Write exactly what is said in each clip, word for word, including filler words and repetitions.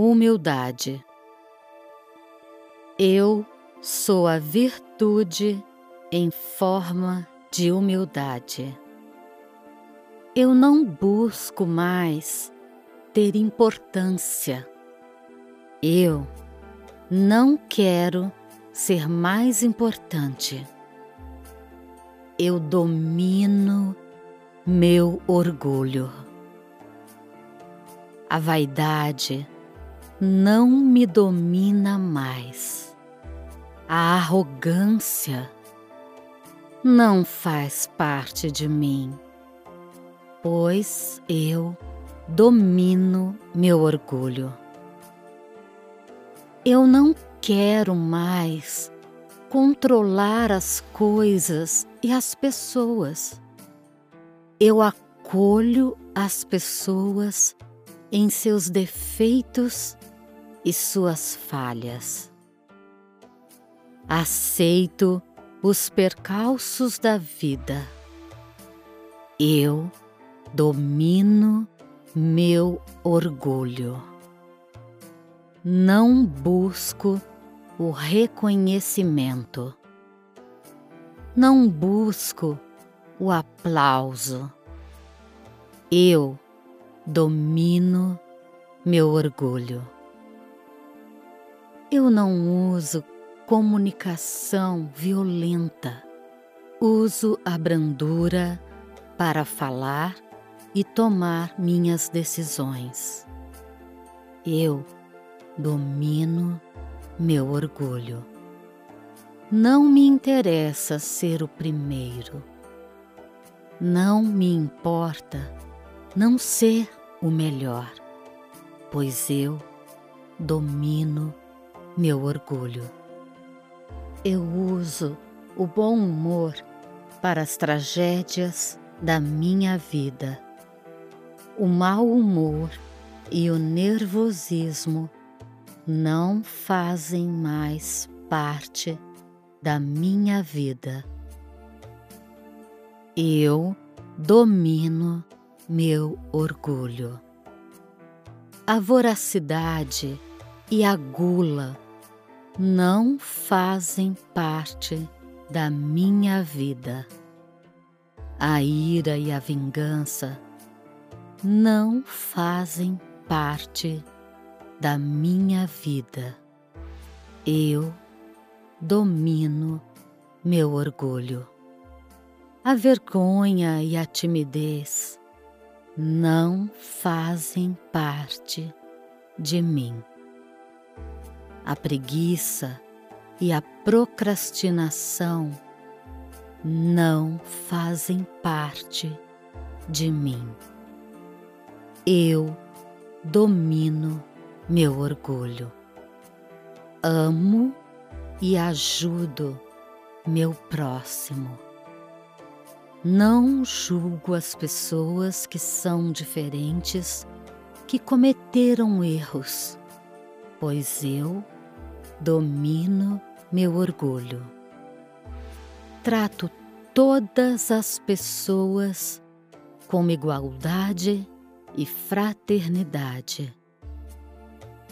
humildade. Eu sou a virtude em forma de humildade. Eu não busco mais ter importância. Eu não quero ser mais importante. Eu domino meu orgulho. A vaidade não me domina mais. A arrogância não faz parte de mim, pois eu domino meu orgulho. Eu não quero mais controlar as coisas e as pessoas. Eu acolho as pessoas em seus defeitos e suas falhas. Aceito os percalços da vida. Eu domino meu orgulho. Não busco o reconhecimento. Não busco o aplauso. Eu domino meu orgulho. Eu não uso comunicação violenta. Uso a brandura para falar e tomar minhas decisões. Eu domino meu orgulho. Não me interessa ser o primeiro. Não me importa não ser o melhor, pois eu domino meu orgulho. Eu uso o bom humor para as tragédias da minha vida. O mau humor e o nervosismo não fazem mais parte da minha vida. Eu domino meu orgulho. A voracidade e a gula não fazem parte da minha vida. A ira e a vingança não fazem parte da minha vida. Eu domino meu orgulho. A vergonha e a timidez não fazem parte de mim. A preguiça e a procrastinação não fazem parte de mim. Eu domino meu orgulho. Amo e ajudo meu próximo. Não julgo as pessoas que são diferentes, que cometeram erros, pois eu domino meu orgulho. Trato todas as pessoas com igualdade e fraternidade.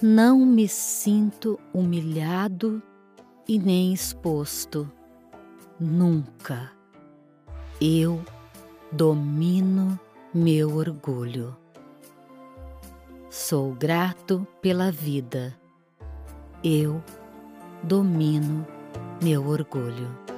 Não me sinto humilhado e nem exposto. Nunca. Eu domino meu orgulho. Sou grato pela vida. Eu domino meu orgulho.